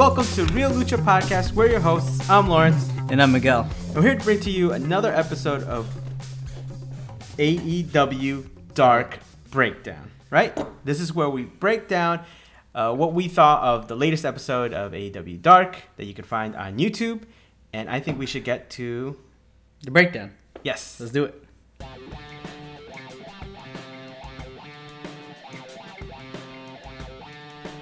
Welcome to Real Lucha Podcast. We're your hosts. I'm Lawrence. And I'm Miguel. And we're here to bring to you another episode of AEW Dark Breakdown, right? This is where we break down what we thought of the latest episode of AEW Dark that you can find on YouTube. And I think we should get to the breakdown. Yes. Let's do it.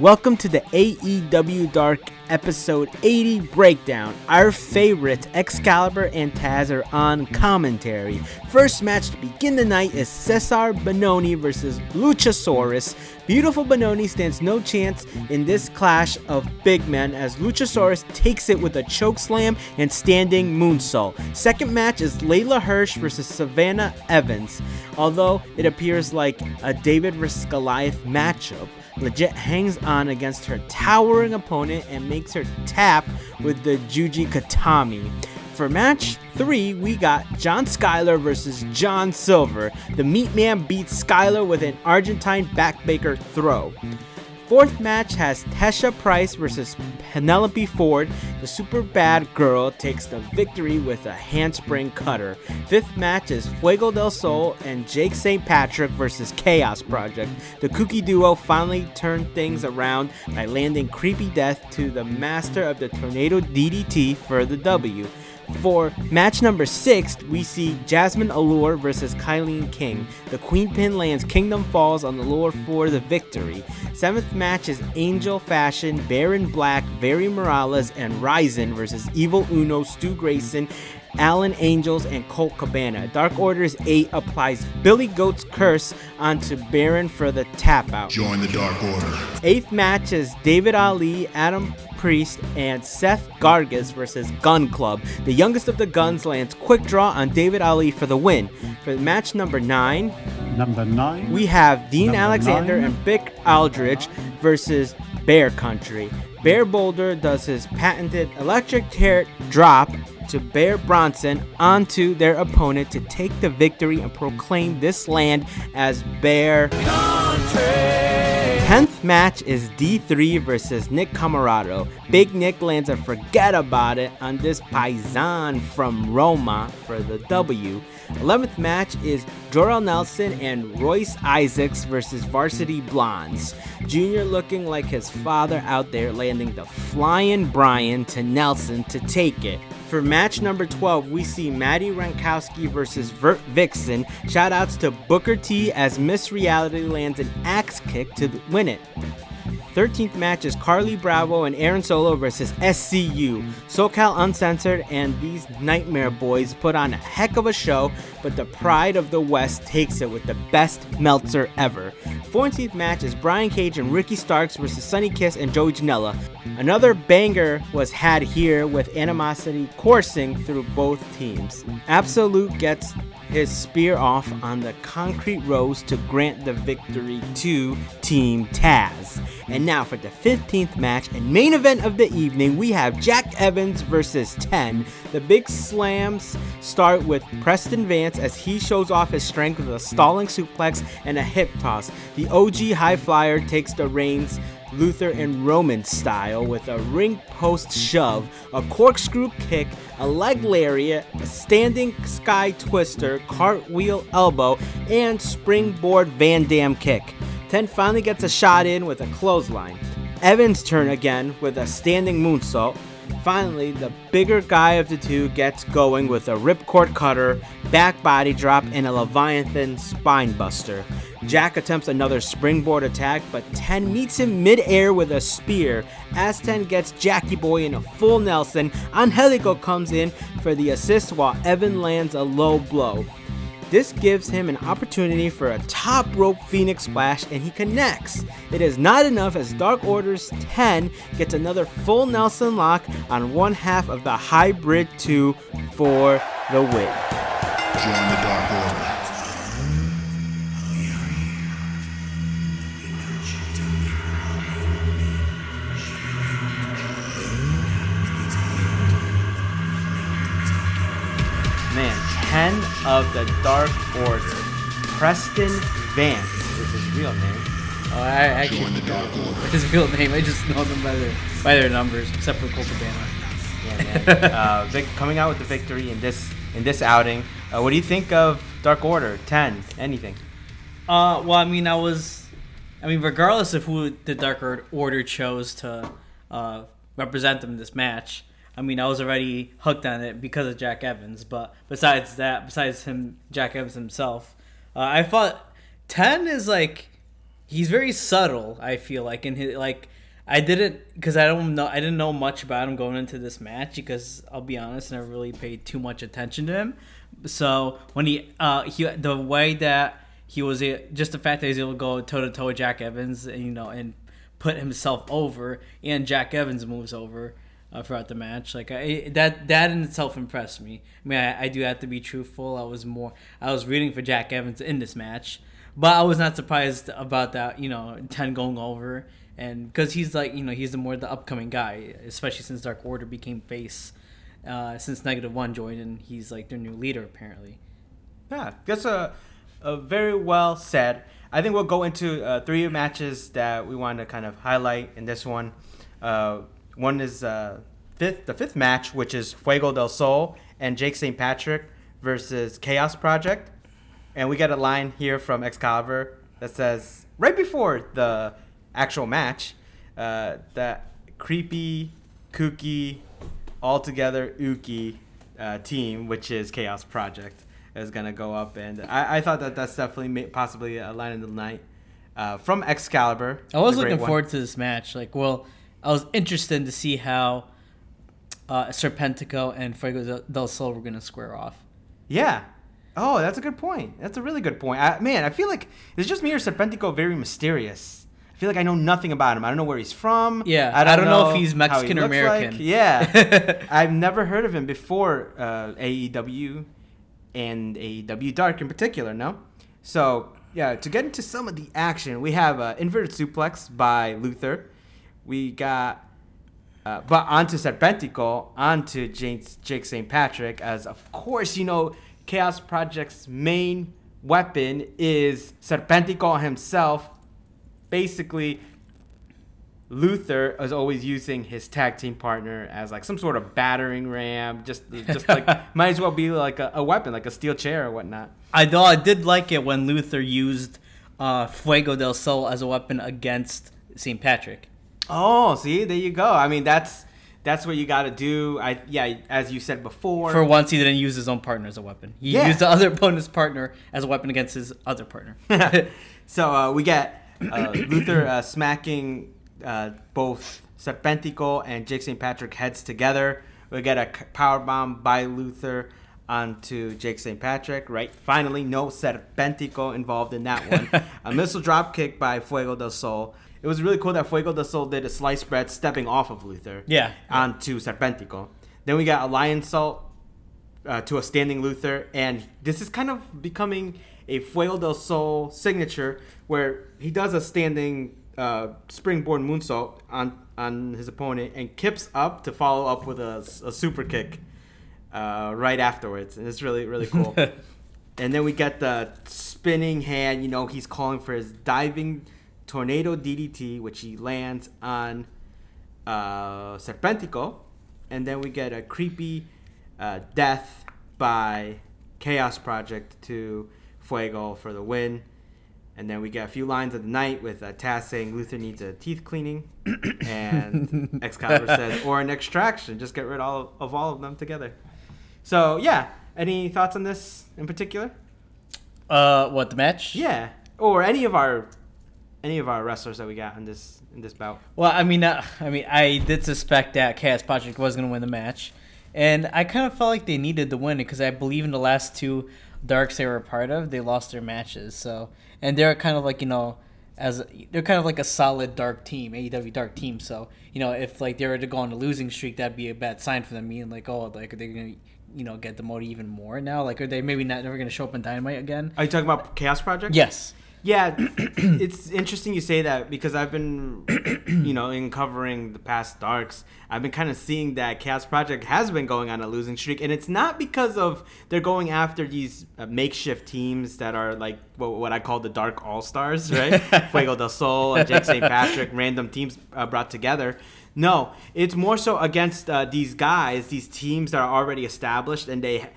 Welcome to the AEW Dark episode 80 breakdown. Our favorites Excalibur and Taz are on commentary. First match to begin the night is Cesar Bononi versus Luchasaurus. Beautiful Bononi stands no chance in this clash of big men as Luchasaurus takes it with a chokeslam and standing moonsault. Second match is Layla Hirsch versus Savannah Evans. Although it appears like a David versus Goliath matchup, Legit hangs on against her towering opponent and makes her tap with the Juji Katami. For match 3, we got John Skyler versus John Silver. The Meat Man beats Skyler with an Argentine backbreaker throw. Fourth match has Tesha Price versus Penelope Ford. The super bad girl takes the victory with a handspring cutter. Fifth match is Fuego Del Sol and Jake St. Patrick versus Chaos Project. The kooky duo finally turned things around by landing Creepy Death to the master of the Tornado DDT for the W. For match number 6, we see Jasmine Allure versus Kylene King. The Queen Pin lands Kingdom Falls on Allure for the victory. Seventh match is Angel Fashion, Baron Black, Very Morales, and Ryzen versus Evil Uno, Stu Grayson, Alan Angels, and Colt Cabana. Dark Order's 8 applies Billy Goat's curse onto Baron for the tap out. Join the Dark Order. Eighth match is David Ali, Adam Priest, and Seth Gargas versus Gun Club. The youngest of the guns lands quick draw on David Ali for the win. For match number 9, we have Dean Alexander and Vic Aldridge versus Bear Country. Bear Boulder does his patented electric chair drop to Bear Bronson onto their opponent to take the victory and proclaim this land as Bear Country. 10th match is D3 versus Nick Camarado. Big Nick lands a forget about it on this paisan from Roma for the W. 11th match is Jorel Nelson and Royce Isaacs versus Varsity Blondes. Junior looking like his father out there, landing the flying Brian to Nelson to take it. For match number 12, we see Maddie Rankowski versus Vert Vixen. Shoutouts to Booker T as Miss Reality lands an axe kick to win it. 13th match is Carly Bravo and Aaron Solow versus SCU. SoCal Uncensored and these Nightmare Boys put on a heck of a show, but the Pride of the West takes it with the best Meltzer ever. 14th match is Brian Cage and Ricky Starks versus Sonny Kiss and Joey Janela. Another banger was had here with animosity coursing through both teams. Absolute gets his spear off on the concrete rows to grant the victory to Team Taz. And now for the 15th match and main event of the evening, we have Jack Evans versus 10. The big slams start with Preston Vance as he shows off his strength with a stalling suplex and a hip toss. The OG high flyer takes the reins Luther and Roman style with a ring post shove, a corkscrew kick, a leg lariat, a standing sky twister, cartwheel elbow, and springboard Van Dam kick. 10 finally gets a shot in with a clothesline. Evans' turn again with a standing moonsault. Finally, the bigger guy of the two gets going with a ripcord cutter, back body drop, and a Leviathan spinebuster. Jack attempts another springboard attack, but 10 meets him mid-air with a spear. As 10 gets Jackie Boy in a full Nelson, Angelico comes in for the assist while Evan lands a low blow. This gives him an opportunity for a top rope Phoenix Splash, and he connects. It is not enough as Dark Order's 10 gets another full Nelson lock on one half of the Hybrid 2 for the win. Join the Dark Order. Of the Dark Order, Preston Vance is his real name, I join the Dark Order. His real name, I just know them by their numbers, except for Colt Cabana. Yeah, man. Vic coming out with the victory in this outing. What do you think of Dark Order 10? Anything? Well, I mean, regardless of who the Dark Order chose to represent them in this match, I mean, I was already hooked on it because of Jack Evans. But besides Jack Evans himself, I thought 10 is like, he's very subtle, I feel like, in his, like, I didn't know much about him going into this match because I'll be honest, I never really paid too much attention to him. So when the fact that he's able to go toe to toe with Jack Evans and and put himself over, and Jack Evans moves over throughout the match, like that in itself impressed me. I mean, I do have to be truthful. I was rooting for Jack Evans in this match, but I was not surprised about that. 10 going over. And because he's like, he's the upcoming guy, especially since Dark Order became face since Negative One joined, and he's like their new leader apparently. Yeah, that's a very well said. I think we'll go into three matches that we want to kind of highlight in this one. One is the fifth match, which is Fuego Del Sol and Jake St. Patrick versus Chaos Project, and we get a line here from Excalibur that says right before the actual match, that creepy, kooky, altogether ooky team, which is Chaos Project, is gonna go up, and I thought that's definitely possibly a line of the night from Excalibur. I was looking forward to this match. Like, well, I was interested to see how Serpentico and Fuego Del Sol were gonna square off. Yeah. Oh, that's a good point. That's a really good point. I feel like it's just me or Serpentico very mysterious. I feel like I know nothing about him. I don't know where he's from. Yeah, I don't know if he's Mexican or American. Like. Yeah, I've never heard of him before AEW and AEW Dark in particular, no? So, yeah, to get into some of the action, we have inverted suplex by Luther. We got onto Serpentico, onto Jake St. Patrick, as of course, Chaos Project's main weapon is Serpentico himself. Basically, Luther is always using his tag team partner as like some sort of battering ram. Just like might as well be like a weapon, like a steel chair or whatnot. I did like it when Luther used Fuego Del Sol as a weapon against St. Patrick. Oh, see, there you go. I mean, that's what you got to do. As you said before. For once, he didn't use his own partner as a weapon. He used the other opponent's partner as a weapon against his other partner. So we get. Luther smacking both Serpentico and Jake St. Patrick heads together. We get a powerbomb by Luther onto Jake St. Patrick. Right, finally, no Serpentico involved in that one. A missile dropkick by Fuego Del Sol. It was really cool that Fuego Del Sol did a slice bread stepping off of Luther onto Serpentico. Then we got a lion salt to a standing Luther. And this is kind of becoming a Fuego Del Sol signature where he does a standing springboard moonsault on his opponent and kips up to follow up with a super kick right afterwards. And it's really, really cool. And then we get the spinning hand. He's calling for his diving tornado DDT, which he lands on Serpentico. And then we get a creepy death by Chaos Project to Fuego for the win. And then we get a few lines of the night with Taz saying Luther needs a teeth cleaning. And Excalibur says, or an extraction. Just get rid of all of them together. So, yeah. Any thoughts on this in particular? What, the match? Yeah. Or any of our wrestlers that we got in this bout. Well, I did suspect that Chaos Project was going to win the match. And I kind of felt like they needed to win it because I believe in the last two Darks they were a part of, they lost their matches. So, and they're kind of like they're kind of like a solid Dark team, AEW Dark team. So if like they were to go on a losing streak, that'd be a bad sign for them. Meaning like, oh, like are they gonna get demoted even more now? Like are they maybe not never gonna show up in Dynamite again? Are you talking about Chaos Project? Yes. Yeah, it's interesting you say that because I've been, you know, in covering the past Darks, I've been kind of seeing that Chaos Project has been going on a losing streak, and it's not because of they're going after these makeshift teams that are like what I call the Dark All-Stars, right? Fuego Del Sol, Jake St. Patrick, random teams brought together. No, it's more so against these guys, these teams that are already established, and they...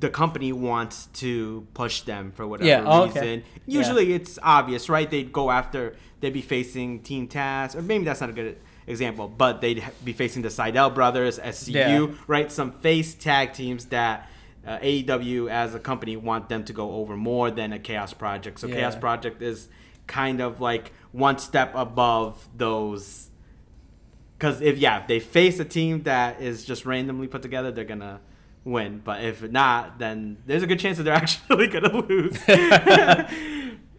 the company wants to push them for whatever reason. Okay. Usually it's obvious, right? They'd go after, they'd be facing Team Taz, or maybe that's not a good example, but they'd be facing the Seidel brothers, SCU, right? Some face tag teams that AEW as a company want them to go over more than a Chaos Project. So Chaos Project is kind of like one step above those. Because if they face a team that is just randomly put together, they're going to win, but if not, then there's a good chance that they're actually gonna lose.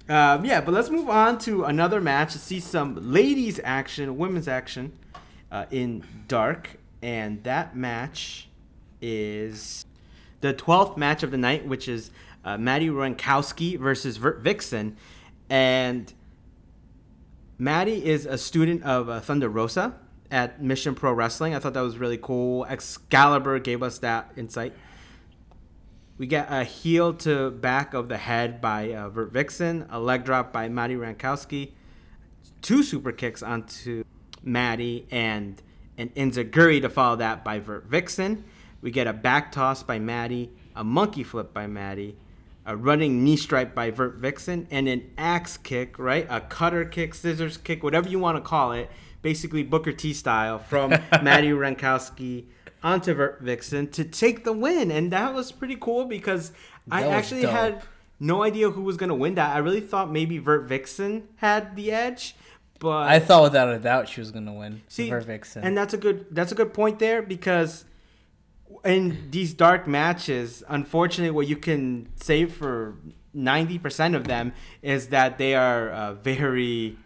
But let's move on to another match to see some ladies action, women's action in Dark, and that match is the 12th match of the night, which is Maddie Rankowski versus Vert Vixen, and Maddie is a student of Thunder Rosa at Mission Pro Wrestling. I thought that was really cool. Excalibur gave us that insight. We get a heel to back of the head by Vert Vixen, a leg drop by Maddie Rankowski, two super kicks onto Maddie, and an enziguri to follow that by Vert Vixen. We get a back toss by Maddie, a monkey flip by Maddie, a running knee strike by Vert Vixen, and an axe kick, right? A cutter kick, scissors kick, whatever you want to call it. Basically Booker T style from Maddie Rankowski onto Vert Vixen to take the win. And that was pretty cool because I actually had no idea who was going to win that. I really thought maybe Vert Vixen had the edge, but I thought without a doubt she was going to win. See, Vert Vixen. And that's a good point there because in these dark matches, unfortunately what you can say for 90% of them is that they are very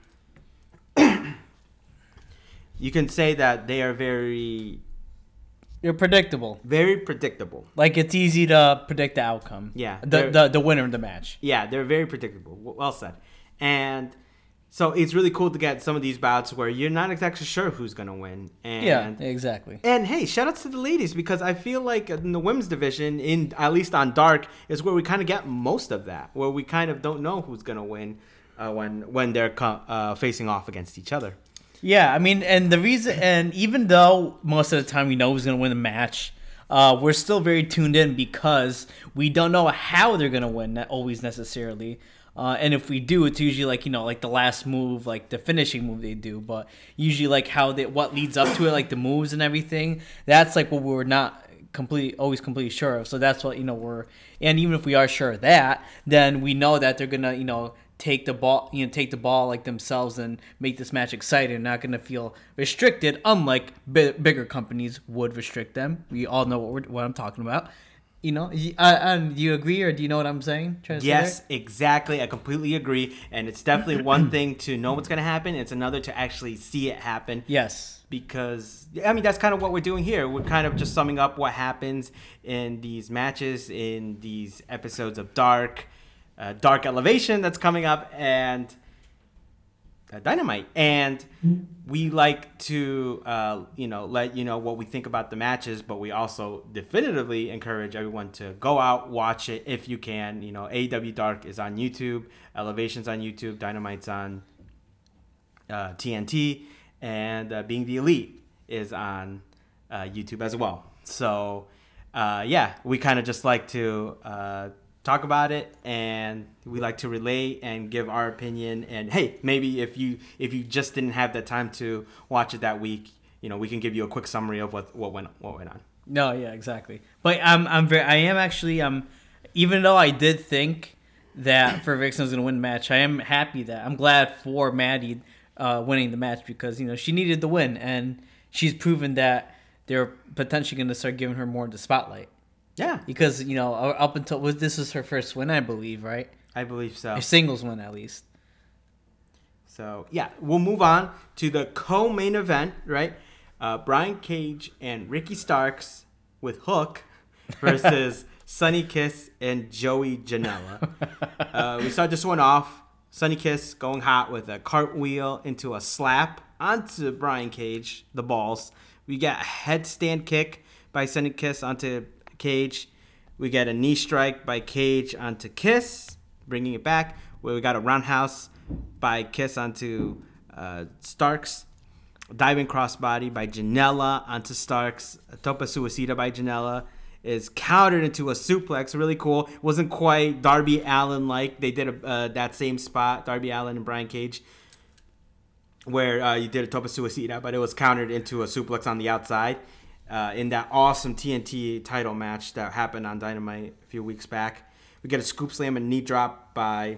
you can say that they are very... They're predictable. Very predictable. Like, it's easy to predict the outcome. Yeah. The winner of the match. Yeah, they're very predictable. Well said. And so it's really cool to get some of these bouts where you're not exactly sure who's going to win. And, yeah, exactly. And, hey, shout-outs to the ladies because I feel like in the women's division, in at least on Dark, is where we kind of get most of that, where we kind of don't know who's going to win when they're facing off against each other. Yeah, I mean, and the reason, and even though most of the time we know who's going to win the match, we're still very tuned in because we don't know how they're going to win, not always necessarily. And if we do, it's usually like, you know, like the last move, like the finishing move they do, but usually like what leads up to it, like the moves and everything, that's like what we're not completely sure of. So that's what, you know, and even if we are sure of that, then we know that they're going to, you know, take the ball like themselves and make this match exciting. Not going to feel restricted, unlike bigger companies would restrict them. We all know what I'm talking about. You know, do you agree or do you know what I'm saying? Yes, exactly. I completely agree. And it's definitely one thing to know what's going to happen. It's another to actually see it happen. Yes. Because, I mean, that's kind of what we're doing here. We're kind of just summing up what happens in these matches, in these episodes of Dark Elevation that's coming up, and Dynamite. And we like to, let you know what we think about the matches, but we also definitively encourage everyone to go out, watch it if you can. You know, AEW Dark is on YouTube, Elevation's on YouTube, Dynamite's on TNT, and Being the Elite is on YouTube as well. So, we kind of just like to... talk about it, and we like to relate and give our opinion. And hey, maybe if you just didn't have the time to watch it that week, you know, we can give you a quick summary of what went on. No, yeah, exactly. But I am actually even though I did think that Vert Vixen was gonna win the match, I am happy that I'm glad for Maddie winning the match because, you know, she needed the win, and she's proven that they're potentially gonna start giving her more of the spotlight. Yeah, because, you know, up until this was her first win, I believe, right? I believe so. A singles win, at least. So yeah, we'll move on to the co-main event, right? Brian Cage and Ricky Starks with Hook versus Sonny Kiss and Joey Janela. We start this one off Sonny Kiss going hot with a cartwheel into a slap onto Brian Cage, the balls. We got a headstand kick by Sonny Kiss onto Cage. We got a knee strike by Cage onto Kiss, bringing it back. We got a roundhouse by Kiss onto Starks. Diving crossbody by Janela onto Starks. A topa suicida by Janela is countered into a suplex. Really cool. Wasn't quite Darby Allin-like. They did that same spot, Darby Allin and Brian Cage, where you did a topa suicida, but it was countered into a suplex on the outside in that awesome TNT title match that happened on Dynamite a few weeks back. We get a scoop slam and knee drop by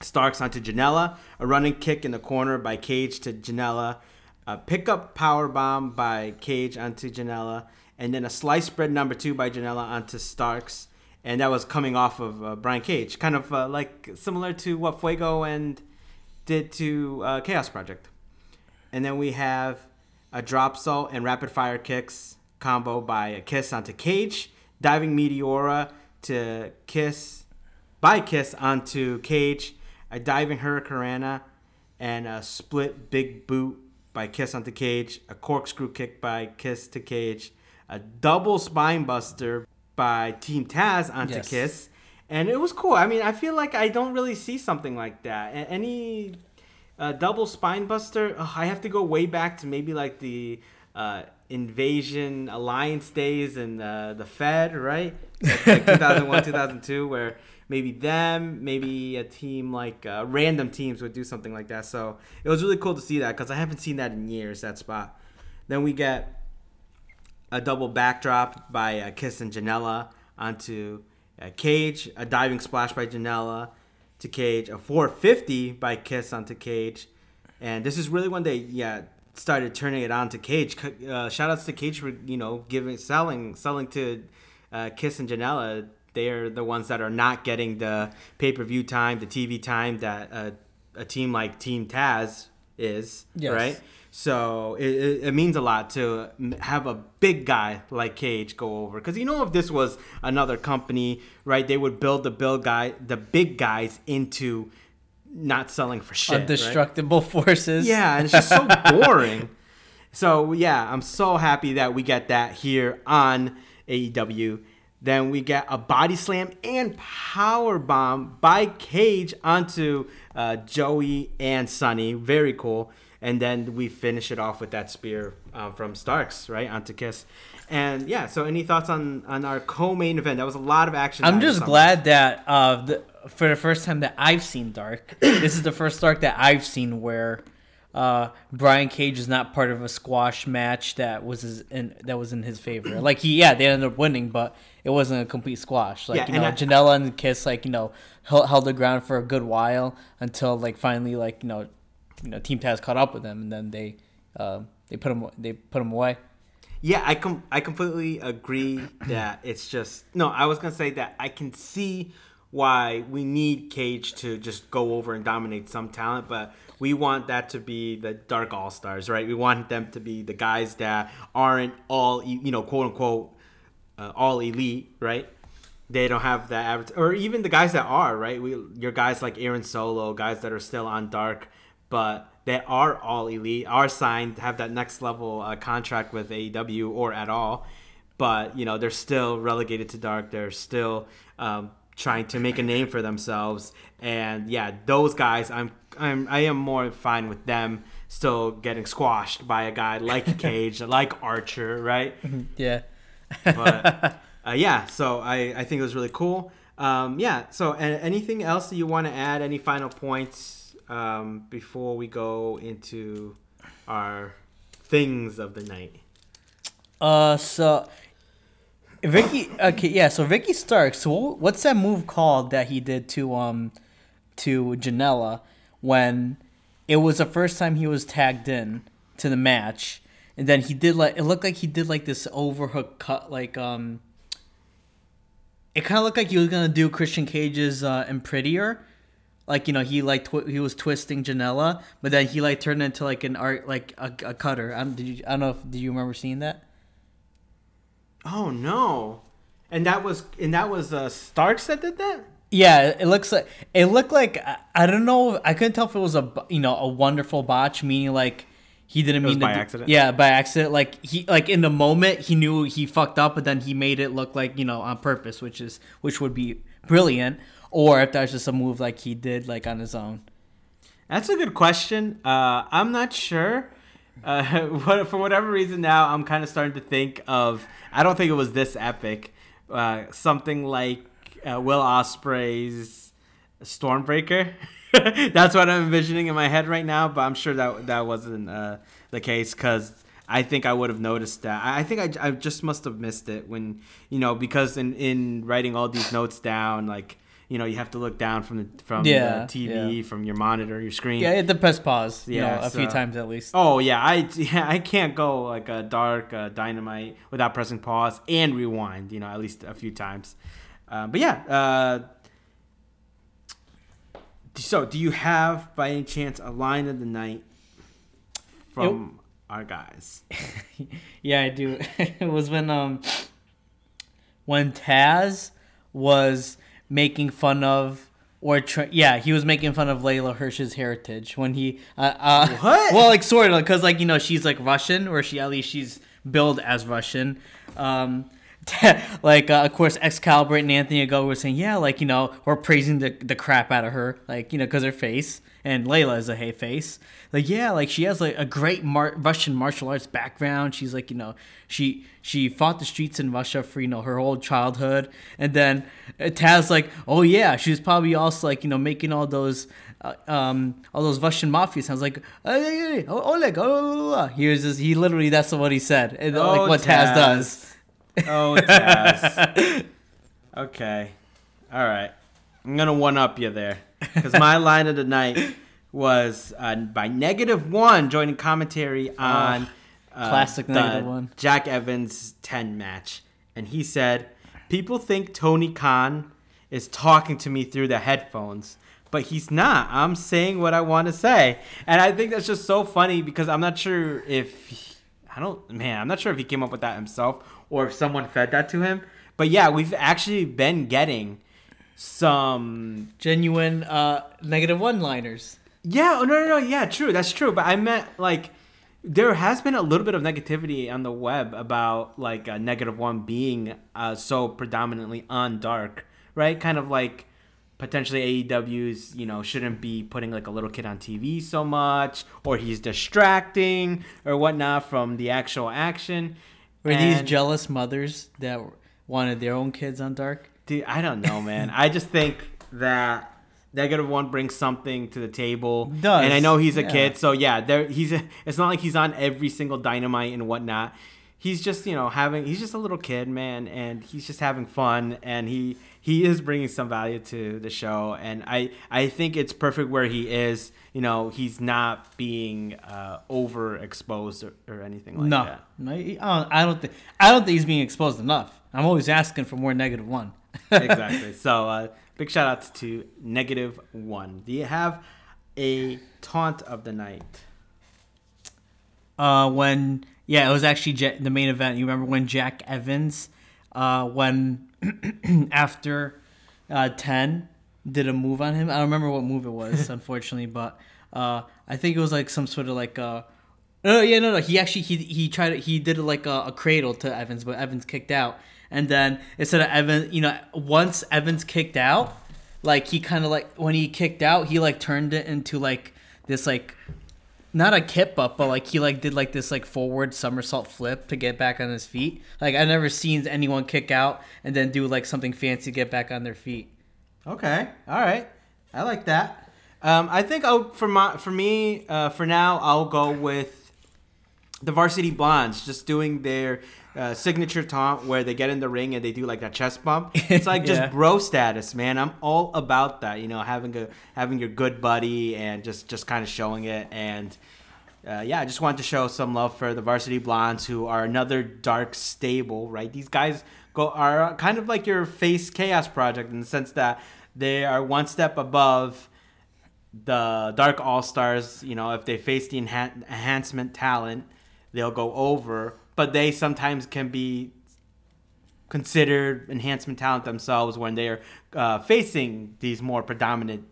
Starks onto Janela. A running kick in the corner by Cage to Janela. A pickup powerbomb by Cage onto Janela. And then a slice spread #2 by Janela onto Starks. And that was coming off of Brian Cage. Kind of like similar to what Fuego and did to Chaos Project. And then we have a drop salt and rapid fire kicks combo by a Kiss onto Cage. Diving Meteora to Kiss by Kiss onto Cage. A diving Hurricanrana and a split big boot by Kiss onto Cage. A corkscrew kick by Kiss to Cage. A double spine buster by Team Taz onto Kiss. And it was cool. I mean, I feel like I don't really see something like that. Any double spine buster, I have to go way back to maybe like the Invasion Alliance days and the Fed, right? Like 2001, 2002, where maybe them, maybe a team like random teams would do something like that. So it was really cool to see that because I haven't seen that in years, that spot. Then we get a double backdrop by Kiss and Janela onto Cage. A diving splash by Janela to Cage. A 450 by Kiss onto Cage. And this is really when they started turning it on to Cage. Shout outs to Cage for selling to Kiss and Janela. They're the ones that are not getting the pay-per-view time, the TV time that a team like Team Taz is, right? So it means a lot to have a big guy like Cage go over. Because if this was another company, right, they would build the big guys into not selling for shit. Undestructible forces. Yeah, and it's just so boring. So, I'm so happy that we get that here on AEW. Then we get a body slam and power bomb by Cage onto Joey and Sonny. Very cool. And then we finish it off with that spear from Starks, right, onto Kiss. And, so any thoughts on our co-main event? That was a lot of action. I'm just glad that for the first time that I've seen Dark, this is the first Dark that I've seen where Brian Cage is not part of a squash match that was in his favor. Like, they ended up winning, but it wasn't a complete squash. Like, Janela and Kiss, like, held the ground for a good while until, like, finally, like, Team Taz caught up with them, and then they put him away. Yeah, I completely agree that it's just no. I was gonna say that I can see why we need Cage to just go over and dominate some talent, but we want that to be the Dark All Stars, right? We want them to be the guys that aren't all quote unquote all elite, right? They don't have that average, or even the guys that are right. Your guys like Aaron Solow, guys that are still on Dark. But they are all elite, are signed, have that next level contract with AEW or at all. But, they're still relegated to Dark. They're still trying to make a name for themselves. And, those guys, I am more fine with them still getting squashed by a guy like Cage, like Archer, right? Yeah. But, so I think it was really cool. So anything else that you want to add? Any final points? Before we go into our things of the night. So Ricky Starks, so what's that move called that he did to Janela when it was the first time he was tagged in to the match, and then he did like, it looked like he did like this overhook cut, like it kind of looked like he was gonna do Christian Cage's and Prettier. Like, he like he was twisting Janela, but then he like turned into like an art, like a cutter. Do you remember seeing that? Oh no! And that was Starks that did that. Yeah, it looked like I don't know. I couldn't tell if it was a wonderful botch, meaning like he didn't mean it by accident. Yeah, by accident. Like he in the moment he knew he fucked up, but then he made it look like on purpose, which would be brilliant. Or if that was just a move like he did like on his own. That's a good question. I'm not sure. For whatever reason now, I'm kind of starting to think of. I don't think it was this epic. Something like. Will Ospreay's Stormbreaker. That's what I'm envisioning in my head right now, but I'm sure that wasn't the case, because I think I would have noticed that. I think I just must have missed it when, because in writing all these notes down, like, you have to look down from the TV, from your monitor, your screen. Yeah, it press pause. Yeah, a few times at least. Oh yeah, I can't go like a Dark, Dynamite without pressing pause and rewind. At least a few times. But yeah, so do you have, by any chance, a line of the night from our guys? Yeah, I do. It was when Taz was making fun of, he was making fun of Layla Hirsch's heritage when he what? Well, like sort of, because like she's like Russian, or she at least she's billed as Russian. Like, of course, Excalibur and Anthony Agogo were saying, yeah, like, we're praising the crap out of her, like, because her face, and Layla is a hey face. Like, yeah, like, she has, like, a great Russian martial arts background. She's, like, she fought the streets in Russia for, her whole childhood. And then Taz, like, oh, yeah, she was probably also, like, making all those Russian mafia sounds. Like, Oleg, he literally, that's what he said, and, like, what Taz does. Oh, Taz. Okay. All right. I'm going to one-up you there. Because my line of the night was by Negative One joining commentary on classic Negative One. Jack Evans 10 match. And he said, people think Tony Khan is talking to me through the headphones, but he's not. I'm saying what I want to say. And I think that's just so funny because I'm not sure if I'm not sure if he came up with that himself or if someone fed that to him. But yeah, we've actually been getting some genuine Negative One-liners. Yeah, no, yeah, true, that's true. But I meant, like, there has been a little bit of negativity on the web about, like, a Negative One being so predominantly on Dark, right? Kind of like potentially AEWs, shouldn't be putting, like, a little kid on TV so much, or he's distracting or whatnot from the actual action. Were these jealous mothers that wanted their own kids on Dark? Dude, I don't know, man. I just think that Negative One brings something to the table. Does. And I know he's a kid, so yeah, it's not like he's on every single Dynamite and whatnot. He's just, he's just a little kid, man, and he's just having fun, and he is bringing some value to the show, and I think it's perfect where he is. He's not being overexposed or anything like that. No, I don't think he's being exposed enough. I'm always asking for more Negative One. Exactly. So big shout outs to Negative One. Do you have a taunt of the night? Yeah, it was actually the main event. You remember when Jack Evans, when after 10, did a move on him? I don't remember what move it was, unfortunately, but I think it was like some sort of like no. He did a cradle to Evans, but Evans kicked out, and then instead of Evans, once Evans kicked out, like he kind of like when he kicked out, he like turned it into like this like. Not a kip up, but like he like did like this like forward somersault flip to get back on his feet. Like I've never seen anyone kick out and then do like something fancy to get back on their feet. Okay, all right, I like that. I think for now I'll go with the Varsity Blondes just doing their signature taunt where they get in the ring and they do like that chest bump. It's like just bro status, man. I'm all about that, having your good buddy and just kind of showing it. And I just wanted to show some love for the Varsity Blondes, who are another Dark stable, right? These guys are kind of like your face Chaos Project in the sense that they are one step above the Dark All-Stars. If they face the enhancement talent, they'll go over, but they sometimes can be considered enhancement talent themselves when they are facing these more predominant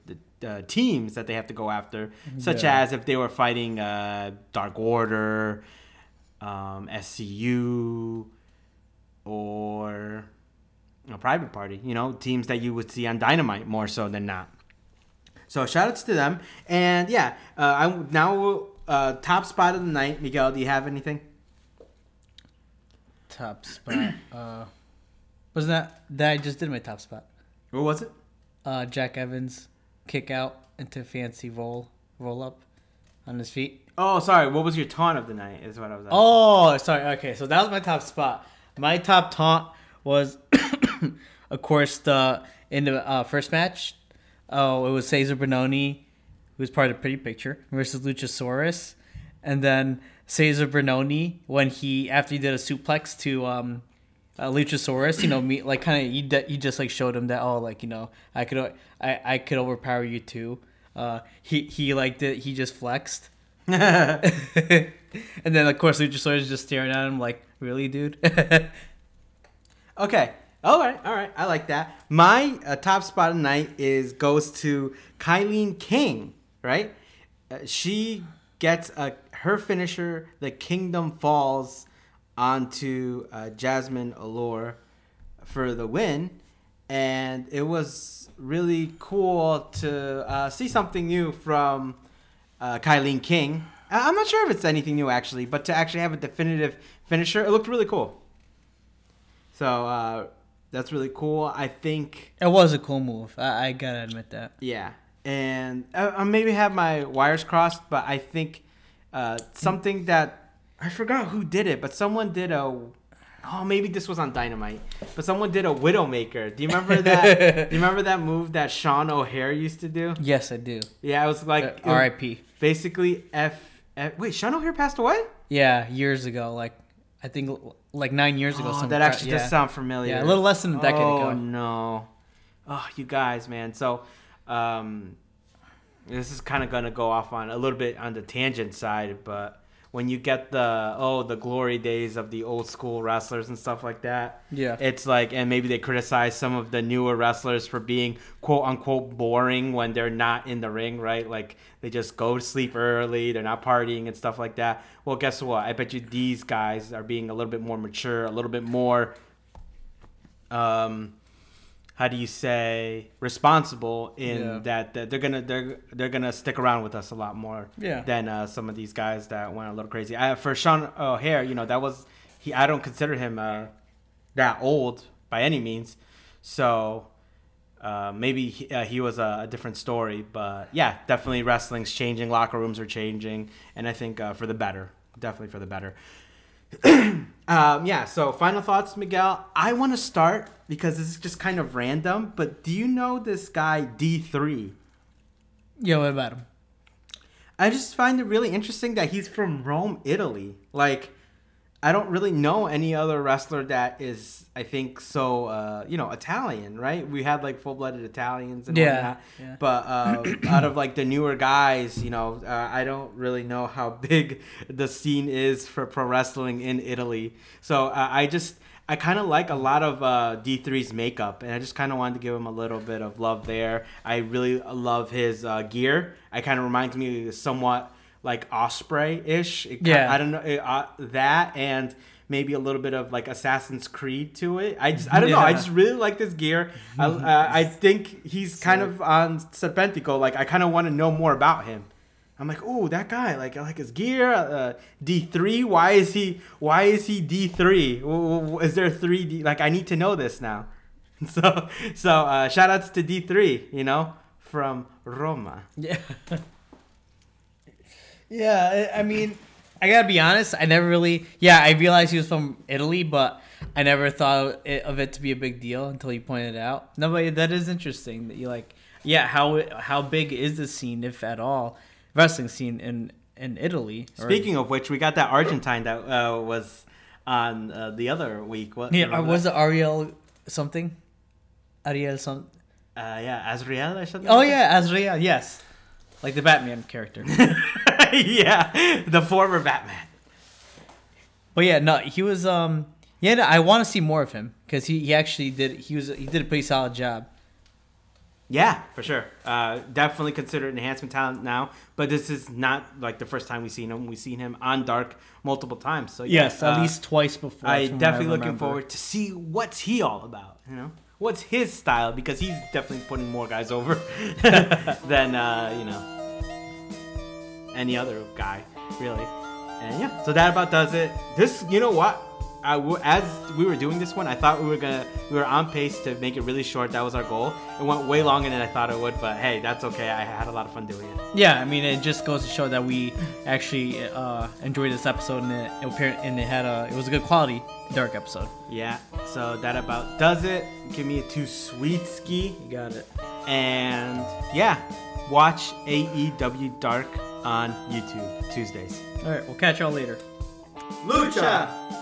teams that they have to go after, such as if they were fighting Dark Order, SCU, or a Private Party, you know, teams that you would see on Dynamite more so than not. So shout-outs to them. And, yeah, top spot of the night. Miguel, do you have anything? Top spot. I just did my top spot. What was it? Jack Evans kick out into fancy roll up on his feet. Oh, sorry. What was your taunt of the night is what I was asking. Oh, sorry. Okay, so that was my top spot. My top taunt was, of course, in the first match. Oh, it was Cesar Bononi, who was part of the Pretty Picture, versus Luchasaurus. And then Cesar Bononi, after he did a suplex to Luchasaurus, you know, he just like showed him that, I could overpower you too. He just flexed. And then of course Luchasaurus just staring at him like, really, dude? Okay. All right. I like that. My top spot of the night goes to Kylene King, right? She gets her finisher, the Kingdom Falls, onto Jasmine Allure for the win. And it was really cool to see something new from Kylene King. I'm not sure if it's anything new, actually, but to actually have a definitive finisher, it looked really cool. So, that's really cool. I think it was a cool move. I gotta admit that. Yeah, and I maybe have my wires crossed, but I think something that I forgot who did it, but someone did maybe this was on Dynamite, but someone did a Widowmaker. Do you remember that? Do you remember that move that Shawn O'Haire used to do? Yes, I do. Yeah, it was like R.I.P. Basically, wait, Shawn O'Haire passed away? Yeah, years ago, I think 9 years ago. Oh, that actually does sound familiar. Yeah, a little less than a decade ago. Oh, no. Oh, you guys, man. So this is kind of going to go off on a little bit on the tangent side, but when you get the glory days of the old school wrestlers and stuff like that, yeah, it's like, and maybe they criticize some of the newer wrestlers for being quote unquote boring when they're not in the ring, right? Like they just go to sleep early, they're not partying and stuff like that. Well, guess what? I bet you these guys are being a little bit more mature, a little bit more, how do you say, responsible in that they're gonna stick around with us a lot more than some of these guys that went a little crazy. For Shawn O'Haire, you know, I don't consider him that old by any means, so maybe he was a different story. But yeah, definitely wrestling's changing, locker rooms are changing, and I think for the better, definitely for the better. So final thoughts, Miguel. I want to start because this is just kind of random, but do you know this guy D3? Yeah, what about him? I just find it really interesting that he's from Rome, Italy. Like, I don't really know any other wrestler that is, I think, so, Italian, right? We had, full-blooded Italians and whatnot. Yeah. But out of, the newer guys, you know, I don't really know how big the scene is for pro wrestling in Italy. So I kind of like a lot of D3's makeup, and I just kind of wanted to give him a little bit of love there. I really love his gear. It kind of reminds me somewhat Osprey-ish. I don't know. That and maybe a little bit of Assassin's Creed to it. I don't know. I just really like this gear. I think he's kind of on Serpentico. I kind of want to know more about him. I'm like, oh, that guy. I like his gear. D3. Why is he D3? Is there 3D? I need to know this now. So shout outs to D3, you know, from Roma. Yeah. Yeah, I mean, I gotta be honest, I realized he was from Italy, but I never thought of it to be a big deal until you pointed it out. No, but that is interesting that you how big is the scene, if at all, wrestling scene in Italy? Speaking of which, we got that Argentine that was on the other week. Was it Ariel something? Azrieal or something? Azrieal, yes. Like the Batman character. The former Batman. But yeah, no, he was Yeah, I want to see more of him because he actually did. He did a pretty solid job. Yeah, for sure. Definitely considered enhancement talent now, but this is not like the first time we've seen him. We've seen him on Dark multiple times. So yes, at least twice before. I'm definitely looking forward to see what's he all about. You know, what's his style, because he's definitely putting more guys over than any other guy really. And yeah, so that about does it. This, you know what? As we were doing this one, I thought we were on pace to make it really short. That was our goal. It went way longer than I thought it would, but hey, that's okay. I had a lot of fun doing it. Yeah, I mean, it just goes to show that we actually enjoyed this episode, and it was a good quality Dark episode. Yeah, so that about does it. Give me a two sweet ski. You got it. And yeah, watch AEW Dark on YouTube Tuesdays. All right, we'll catch y'all later. Lucha.